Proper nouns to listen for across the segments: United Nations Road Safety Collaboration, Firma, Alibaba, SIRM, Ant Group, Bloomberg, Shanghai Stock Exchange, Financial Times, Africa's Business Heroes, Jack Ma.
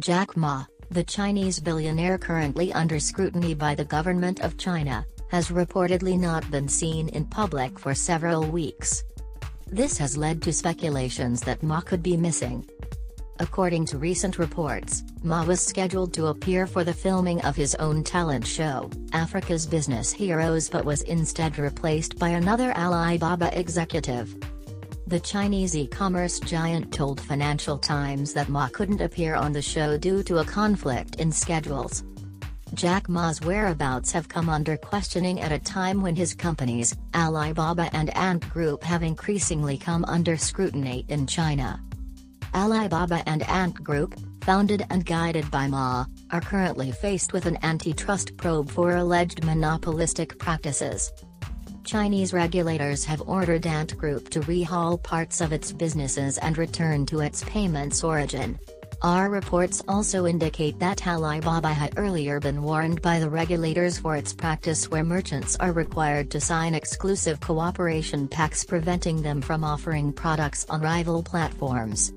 Jack Ma, the Chinese billionaire currently under scrutiny by the government of China, has reportedly not been seen in public for several weeks. This has led to speculations that Ma could be missing. According to recent reports, Ma was scheduled to appear for the filming of his own talent show, Africa's Business Heroes, but was instead replaced by another Alibaba executive. The Chinese e-commerce giant told Financial Times that Ma couldn't appear on the show due to a conflict in schedules. Jack Ma's whereabouts have come under questioning at a time when his companies, Alibaba and Ant Group, have increasingly come under scrutiny in China. Alibaba and Ant Group, founded and guided by Ma, are currently faced with an antitrust probe for alleged monopolistic practices. Chinese regulators have ordered Ant Group to rehaul parts of its businesses and return to its payments origin. Our reports also indicate that Alibaba had earlier been warned by the regulators for its practice where merchants are required to sign exclusive cooperation pacts preventing them from offering products on rival platforms.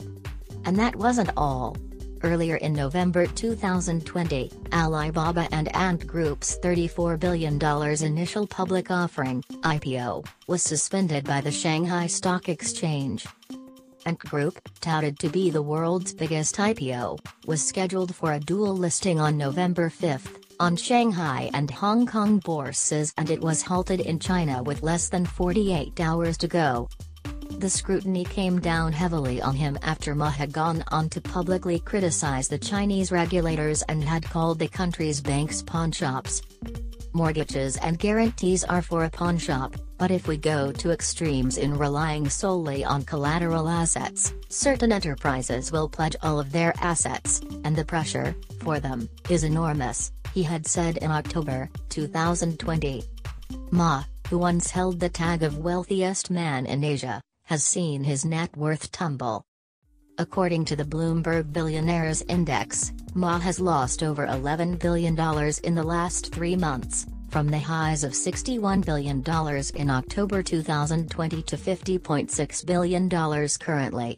And that wasn't all. Earlier in November 2020, Alibaba and Ant Group's $34 billion initial public offering, IPO, was suspended by the Shanghai Stock Exchange. Ant Group, touted to be the world's biggest IPO, was scheduled for a dual listing on November 5 on Shanghai and Hong Kong bourses, and it was halted in China with less than 48 hours to go. The scrutiny came down heavily on him after Ma had gone on to publicly criticize the Chinese regulators and had called the country's banks pawnshops. Mortgages and guarantees are for a pawnshop, but if we go to extremes in relying solely on collateral assets, certain enterprises will pledge all of their assets, and the pressure, for them, is enormous, he had said in October 2020. Ma, who once held the tag of wealthiest man in Asia, has seen his net worth tumble. According to the Bloomberg Billionaires Index, Ma has lost over $11 billion in the last 3 months, from the highs of $61 billion in October 2020 to $50.6 billion currently.